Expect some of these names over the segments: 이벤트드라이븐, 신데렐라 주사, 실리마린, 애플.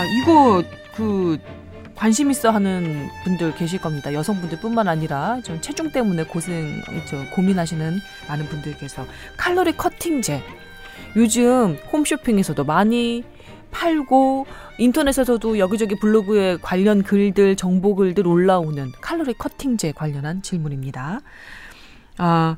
아, 이거 그 관심 있어 하는 분들 계실 겁니다. 여성분들뿐만 아니라 좀 체중 때문에 고민하시는 많은 분들께서 칼로리 커팅제 요즘 홈쇼핑에서도 많이 팔고 인터넷에서도 여기저기 블로그에 관련 글들, 정보 글들 올라오는 칼로리 커팅제 관련한 질문입니다. 아,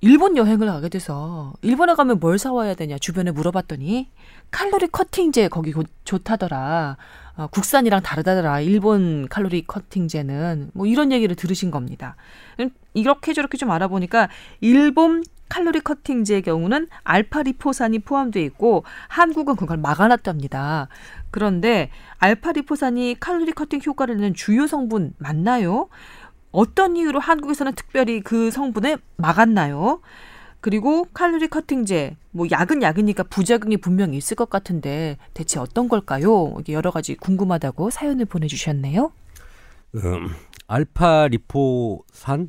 일본 여행을 가게 돼서 일본에 가면 뭘 사와야 되냐 주변에 물어봤더니 칼로리 커팅제 거기 좋다더라. 아, 국산이랑 다르다더라. 일본 칼로리 커팅제는 뭐 이런 얘기를 들으신 겁니다. 이렇게 저렇게 좀 알아보니까 일본 칼로리 커팅제의 경우는 알파리포산이 포함되어 있고 한국은 그걸 막아놨답니다. 그런데 알파리포산이 칼로리 커팅 효과를 내는 주요 성분 맞나요? 어떤 이유로 한국에서는 특별히 그 성분에 막았나요? 그리고 칼로리 커팅제, 뭐 약은 약이니까 부작용이 분명히 있을 것 같은데 대체 어떤 걸까요? 이게 여러 가지 궁금하다고 사연을 보내주셨네요. 알파리포산?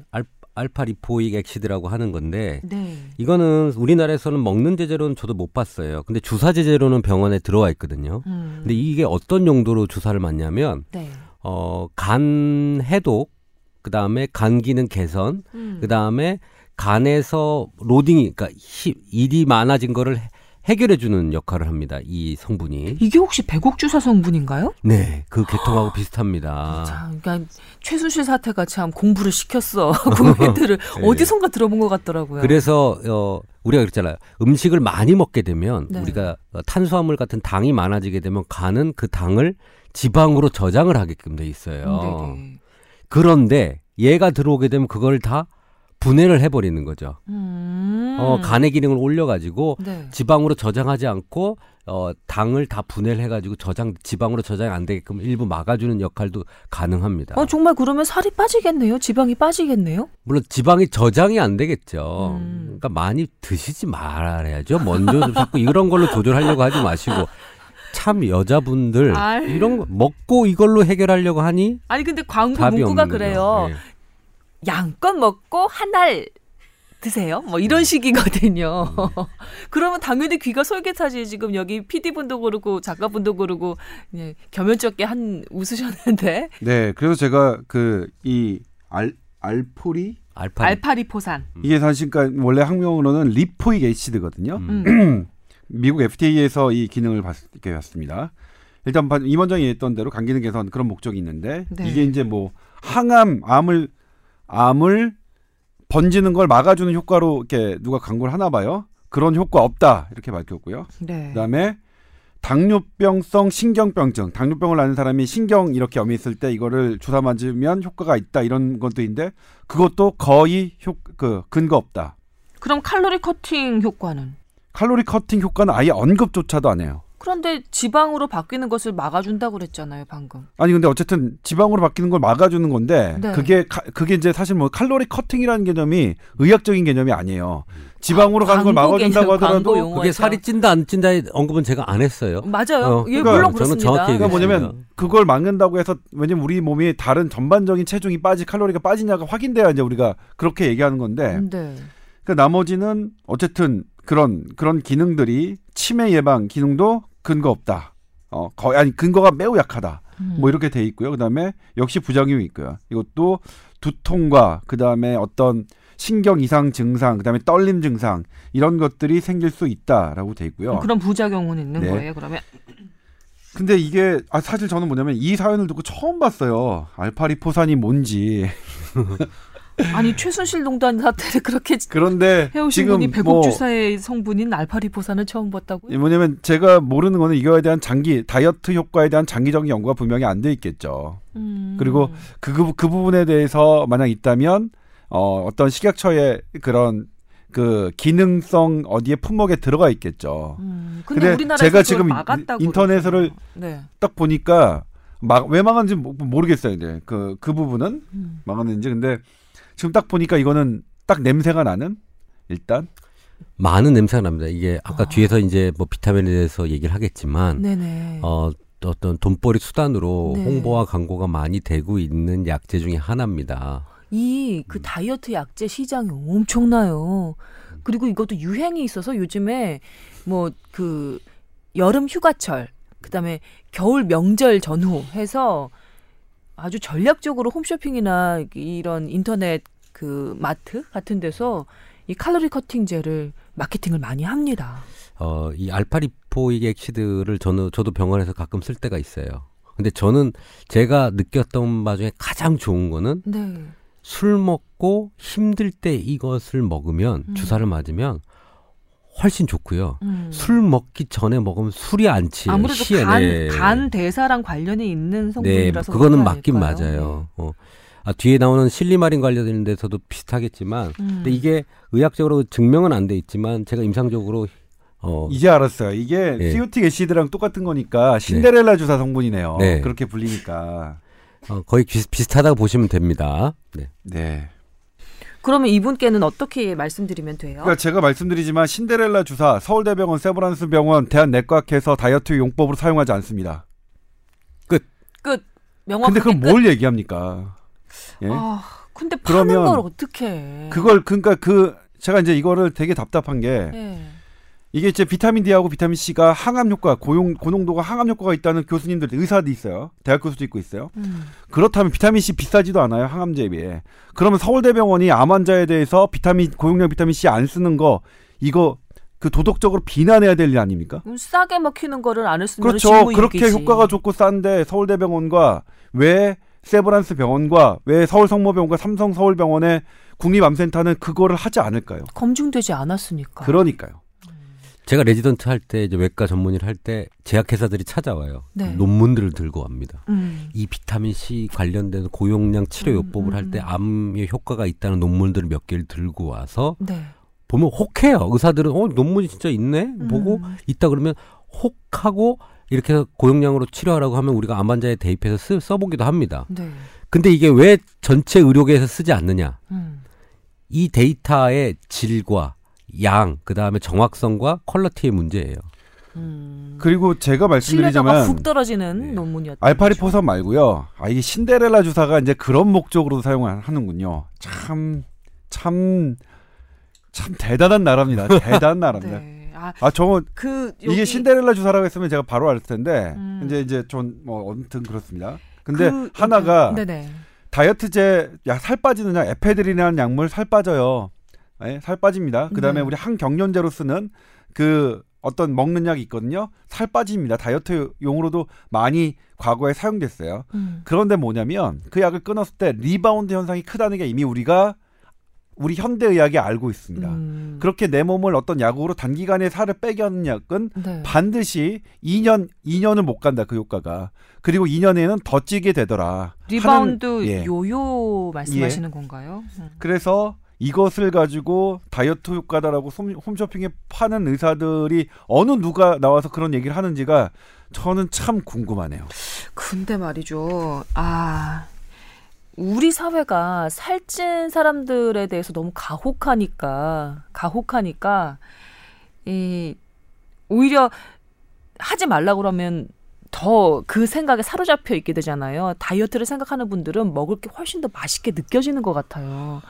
알파리포익 액시드라고 하는 건데 네. 이거는 우리나라에서는 먹는 제재로는 저도 못 봤어요. 근데 주사 제재로는 병원에 들어와 있거든요. 근데 이게 어떤 용도로 주사를 맞냐면 네. 간 해독, 그다음에 간 기능 개선, 그다음에 간에서 로딩이 그러니까 일이 많아진 거를 해결해 주는 역할을 합니다. 이 성분이. 이게 혹시 백옥주사 성분인가요? 네. 그 계통하고 비슷합니다. 참, 그러니까 최순실 사태가 참 공부를 시켰어. 국민들을 네. 어디선가 들어본 것 같더라고요. 그래서 우리가 그랬잖아요. 음식을 많이 먹게 되면 네. 우리가 탄수화물 같은 당이 많아지게 되면 간은 그 당을 지방으로 저장을 하게끔 돼 있어요. 네네. 그런데 얘가 들어오게 되면 그걸 다 분해를 해버리는 거죠. 간의 기능을 올려가지고 네. 지방으로 저장하지 않고 당을 다 분해를 해가지고 지방으로 저장이 안 되게끔 일부 막아주는 역할도 가능합니다. 정말 그러면 살이 빠지겠네요? 지방이 빠지겠네요? 물론 지방이 저장이 안 되겠죠. 그러니까 많이 드시지 말아야죠. 먼저 좀 자꾸 이런 걸로 조절하려고 하지 마시고. 참 여자분들 아유. 이런 거 먹고 이걸로 해결하려고 하니 아니 근데 광고 문구가 그래요. 네. 양껏 먹고 한 알 드세요. 뭐 이런 식이거든요. 그러면 당연히 귀가 솔깃하지. 지금 여기 PD분도 그러고 작가분도 그러고 예, 겸연쩍게 웃으셨는데. 네. 그래서 제가 알파리포산. 이게 사실 그러니까 원래 학명으로는 리포익 액시드거든요. 미국 FDA에서 이 기능을 받게 되었습니다. 일단 임원장이 얘기했던 대로 간 기능 개선 그런 목적이 있는데 네. 이게 이제 뭐 암을 번지는 걸 막아주는 효과로 이렇게 누가 광고를 하나 봐요. 그런 효과 없다 이렇게 밝혔고요. 네. 그다음에 당뇨병성 신경병증 당뇨병을 앓는 사람이 신경 이렇게 염있을 때 이거를 주사 맞으면 효과가 있다 이런 것도 있는데 그것도 거의 근거 없다. 그럼 칼로리 커팅 효과는? 칼로리 커팅 효과는 아예 언급조차도 안 해요. 그런데 지방으로 바뀌는 것을 막아준다고 그랬잖아요, 방금. 아니 근데 어쨌든 지방으로 바뀌는 걸 막아주는 건데 네. 그게 이제 사실 뭐 칼로리 커팅이라는 개념이 의학적인 개념이 아니에요. 지방으로 가는 걸 막아준다고 하더라도 그게 살이 찐다 안 찐다의 언급은 제가 안 했어요. 맞아요. 예, 물론 그렇습니다. 그러니까 뭐냐면 그걸 막는다고 해서 왜냐면 우리 몸이 다른 전반적인 체중이 칼로리가 빠지냐가 확인돼야 이제 우리가 그렇게 얘기하는 건데. 네. 그러니까 나머지는 어쨌든. 그런 기능들이 치매 예방 기능도 근거 없다. 근거가 매우 약하다. 뭐 이렇게 돼 있고요. 그다음에 역시 부작용이 있고요. 이것도 두통과 그다음에 어떤 신경 이상 증상, 그다음에 떨림 증상 이런 것들이 생길 수 있다라고 돼 있고요. 그런 부작용은 있는 네. 거예요, 그러면? 근데 이게 사실 저는 뭐냐면 이 사연을 듣고 처음 봤어요. 알파리포산이 뭔지. 아니 최순실 농단 사태를 그렇게 해오신 분이 백옥주사의 성분인 알파리포산을 처음 봤다고요? 뭐냐면 제가 모르는 거는 이거에 대한 다이어트 효과에 대한 장기적인 연구가 분명히 안 돼 있겠죠. 그리고 그 부분에 대해서 만약 있다면 어떤 식약처의 그런 그 기능성 어디에 품목에 들어가 있겠죠. 근데 제가 지금 인터넷을 네. 딱 보니까 왜 막았는지 모르겠어요. 이제 그 부분은 막았는지 근데. 지금 딱 보니까 이거는 딱 냄새가 나는 일단 많은 냄새가 납니다. 이게 아까 뒤에서 이제 뭐 비타민에 대해서 얘기를 하겠지만 네네. 어떤 돈벌이 수단으로 네. 홍보와 광고가 많이 되고 있는 약제 중에 하나입니다. 이 그 다이어트 약제 시장이 엄청나요. 그리고 이것도 유행이 있어서 요즘에 뭐 그 여름 휴가철 그다음에 겨울 명절 전후 해서 아주 전략적으로 홈쇼핑이나 이런 인터넷 그 마트 같은 데서 이 칼로리 커팅제를 마케팅을 많이 합니다. 이 알파리포익 액시드를 저도 병원에서 가끔 쓸 때가 있어요. 근데 저는 제가 느꼈던 바 중에 가장 좋은 거는 네. 술 먹고 힘들 때 이것을 먹으면 주사를 맞으면 훨씬 좋고요. 술 먹기 전에 먹으면 술이 안 취해요. 아무래도 간 대사랑 관련이 있는 성분이라서 네, 그거는 맞긴 맞아요. 네. 뒤에 나오는 실리마린 관련된 데서도 비슷하겠지만 근데 이게 의학적으로 증명은 안 돼 있지만 제가 임상적으로 이제 알았어요. 이게 네. 시오틱 애시드랑 똑같은 거니까 신데렐라 네. 주사 성분이네요. 네. 그렇게 불리니까. 거의 비슷하다고 보시면 됩니다. 네. 네. 그러면 이분께는 어떻게 말씀드리면 돼요? 그러니까 제가 말씀드리지만 신데렐라 주사 서울대병원 세브란스병원 대한내과학회에서 다이어트 용법으로 사용하지 않습니다. 끝. 명확하게. 근데 그럼 뭘 얘기합니까? 예? 근데 파는 걸 어떻게? 그러니까 제가 이제 이거를 되게 답답한 게 예. 이게 이제 비타민 D하고 비타민 C가 항암 효과, 고농도가 항암 효과가 있다는 교수님들, 의사도 있어요. 대학 교수도 있고 있어요. 그렇다면 비타민 C 비싸지도 않아요. 항암제에 비해. 그러면 서울대병원이 암 환자에 대해서 고용량 비타민 C 안 쓰는 거, 이거 그 도덕적으로 비난해야 될 일 아닙니까? 싸게 먹히는 거를 안 쓰는 거는 그렇죠. 그렇게 효과가 좋고 싼데 서울대병원과 왜 세브란스 병원과 왜 서울성모병원과 삼성서울병원의 국립암센터는 그거를 하지 않을까요? 검증되지 않았으니까. 그러니까요. 제가 레지던트 할 때 이제 외과 전문의를 할 때 제약회사들이 찾아와요. 네. 논문들을 들고 갑니다. 이 비타민 C 관련된 고용량 치료 요법을 할 때 암의 효과가 있다는 논문들을 몇 개를 들고 와서 네. 보면 혹해요. 의사들은 논문이 진짜 있네 보고 있다 그러면 혹하고 이렇게 해서 고용량으로 치료하라고 하면 우리가 암 환자에 대입해서 써보기도 합니다. 네. 근데 이게 왜 전체 의료계에서 쓰지 않느냐? 이 데이터의 질과 양, 그 다음에 정확성과 퀄리티의 문제예요. 그리고 제가 말씀드리자면 신뢰도가 훅 떨어지는 네. 논문이었죠. 알파리포선 말고요. 이게 신데렐라 주사가 이제 그런 목적으로도 사용하는군요. 참 대단한 나라입니다. 대단한 나라입니다. 네. 저건 이게 신데렐라 주사라고 했으면 제가 바로 알 텐데 이제 전 아무튼 그렇습니다. 근데 하나가 다이어트제 살 빠지는 약 에페드린이라는 약물 살 빠져요. 네, 살 빠집니다. 그 다음에 우리 항경련제로 쓰는 그 어떤 먹는 약이 있거든요. 살 빠집니다. 다이어트용으로도 많이 과거에 사용됐어요. 그런데 뭐냐면 그 약을 끊었을 때 리바운드 현상이 크다는 게 이미 우리 현대의학이 알고 있습니다. 그렇게 내 몸을 어떤 약으로 단기간에 살을 빼게 하는 약은 네. 반드시 2년을 못 간다. 그 효과가. 그리고 2년에는 더 찌게 되더라. 리바운드 예. 요요 말씀하시는 예. 건가요? 그래서 이것을 가지고 다이어트 효과다라고 홈쇼핑에 파는 의사들이 어느 누가 나와서 그런 얘기를 하는지가 저는 참 궁금하네요. 근데 말이죠. 우리 사회가 살찐 사람들에 대해서 너무 가혹하니까 오히려 하지 말라고 그러면 더 그 생각에 사로잡혀 있게 되잖아요. 다이어트를 생각하는 분들은 먹을 게 훨씬 더 맛있게 느껴지는 것 같아요.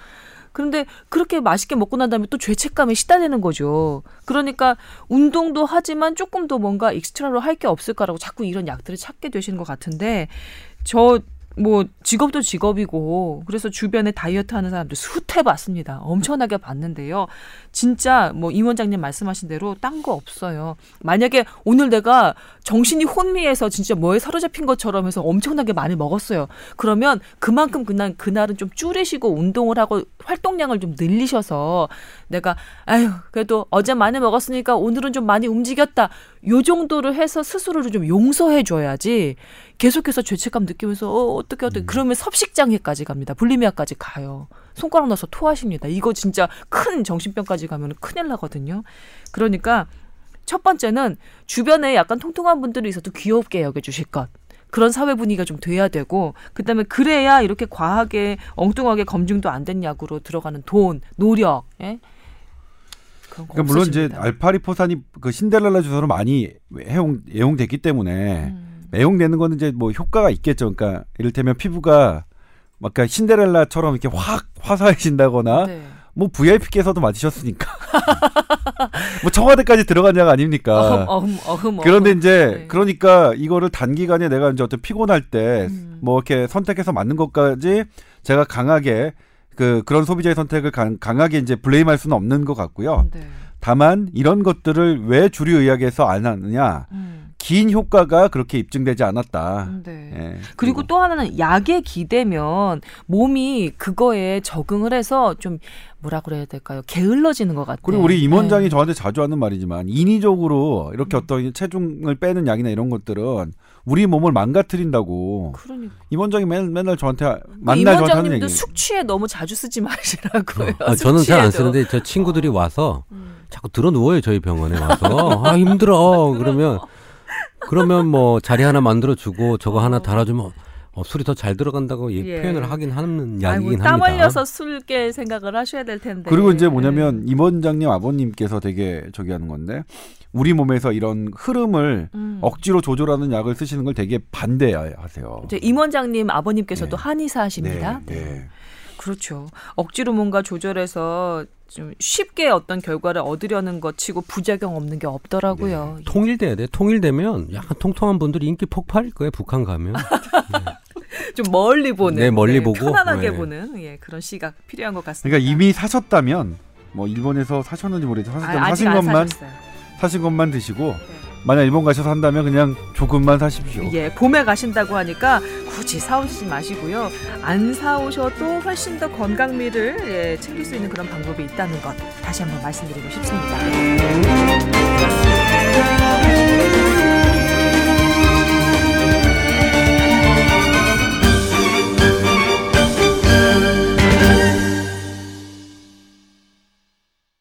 그런데 그렇게 맛있게 먹고 난 다음에 또 죄책감에 시달리는 거죠. 그러니까 운동도 하지만 조금 더 뭔가 익스트라로 할 게 없을까라고 자꾸 이런 약들을 찾게 되시는 것 같은데 직업도 직업이고 그래서 주변에 다이어트 하는 사람들 수태봤습니다. 엄청나게 봤는데요. 진짜 임 원장님 말씀하신 대로 딴 거 없어요. 만약에 오늘 내가 정신이 혼미해서 진짜 뭐에 사로잡힌 것처럼 해서 엄청나게 많이 먹었어요. 그러면 그만큼 그날은 좀 줄이시고 운동을 하고 활동량을 좀 늘리셔서 내가 그래도 어제 많이 먹었으니까 오늘은 좀 많이 움직였다. 요 정도를 해서 스스로를 좀 용서해줘야지 계속해서 죄책감 느끼면서 어떻게 그러면 섭식장애까지 갑니다. 불리미아까지 가요. 손가락 넣어서 토하십니다. 이거 진짜 큰 정신병까지 가면 큰일 나거든요. 그러니까 첫 번째는 주변에 약간 통통한 분들이 있어도 귀엽게 여겨주실 것. 그런 사회 분위기가 좀 돼야 되고 그다음에 그래야 이렇게 과하게 엉뚱하게 검증도 안 된 약으로 들어가는 돈, 노력. 예? 그러니까 물론 이제 알파리포산이 그 신데렐라 주사로 많이 애용됐기 때문에 애용되는 거는 이제 효과가 있겠죠. 그러니까 이를테면 피부가 막 신데렐라처럼 이렇게 확 화사해진다거나 네. VIP께서도 맞으셨으니까 뭐 청와대까지 들어가냐가 아닙니까. 그런데 이제 네. 그러니까 이거를 단기간에 내가 이제 어떤 피곤할 때 뭐 이렇게 선택해서 맞는 것까지 제가 강하게 그런 소비자의 선택을 강하게 이제 블레임할 수는 없는 것 같고요. 네. 다만 이런 것들을 왜 주류의학에서 안 하느냐. 긴 효과가 그렇게 입증되지 않았다. 네. 예, 그리고 또 하나는 약에 기대면 몸이 그거에 적응을 해서 좀 뭐라 그래야 될까요? 게을러지는 것 같아요. 그리고 우리 임 원장이 네. 저한테 자주 하는 말이지만 인위적으로 이렇게 어떤 체중을 빼는 약이나 이런 것들은 우리 몸을 망가뜨린다고. 그러니까. 임 원장이 맨날 저한테 만날 저한테 하는 얘기예요. 숙취에 너무 자주 쓰지 마시라고요. 저는 잘 안 쓰는데 저 친구들이 와서 자꾸 들어 누워요. 저희 병원에 와서. 아 힘들어. 그러면 뭐 자리 하나 만들어주고 저거 하나 달아주면 술이 더 잘 들어간다고 예. 표현을 하긴 하는 약이긴 합니다. 땀 흘려서 술 깰 생각을 하셔야 될 텐데. 그리고 이제 뭐냐면 임 원장님 아버님께서 되게 저기 하는 건데 우리 몸에서 이런 흐름을 억지로 조절하는 약을 쓰시는 걸 되게 반대하세요. 임 원장님 아버님께서도 네. 한의사십니다. 네. 네. 그렇죠. 억지로 뭔가 조절해서 좀 쉽게 어떤 결과를 얻으려는 것 치고 부작용 없는 게 없더라고요. 네. 통일돼야 돼. 통일되면 약간 통통한 분들이 인기 폭발일 거예요. 북한 가면. 네. 좀 멀리 보는. 네, 멀리 네, 보고. 편안하게 네. 보는 예, 그런 시각 필요한 것 같습니다. 그러니까 이미 사셨다면 뭐 일본에서 사셨는지 모르겠지만 사신 것만 드시고 네. 만약 일본 가셔서 한다면 그냥 조금만 사십시오. 예, 봄에 가신다고 하니까 굳이 사오시지 마시고요. 안 사오셔도 훨씬 더 건강미를 예, 챙길 수 있는 그런 방법이 있다는 것 다시 한번 말씀드리고 싶습니다.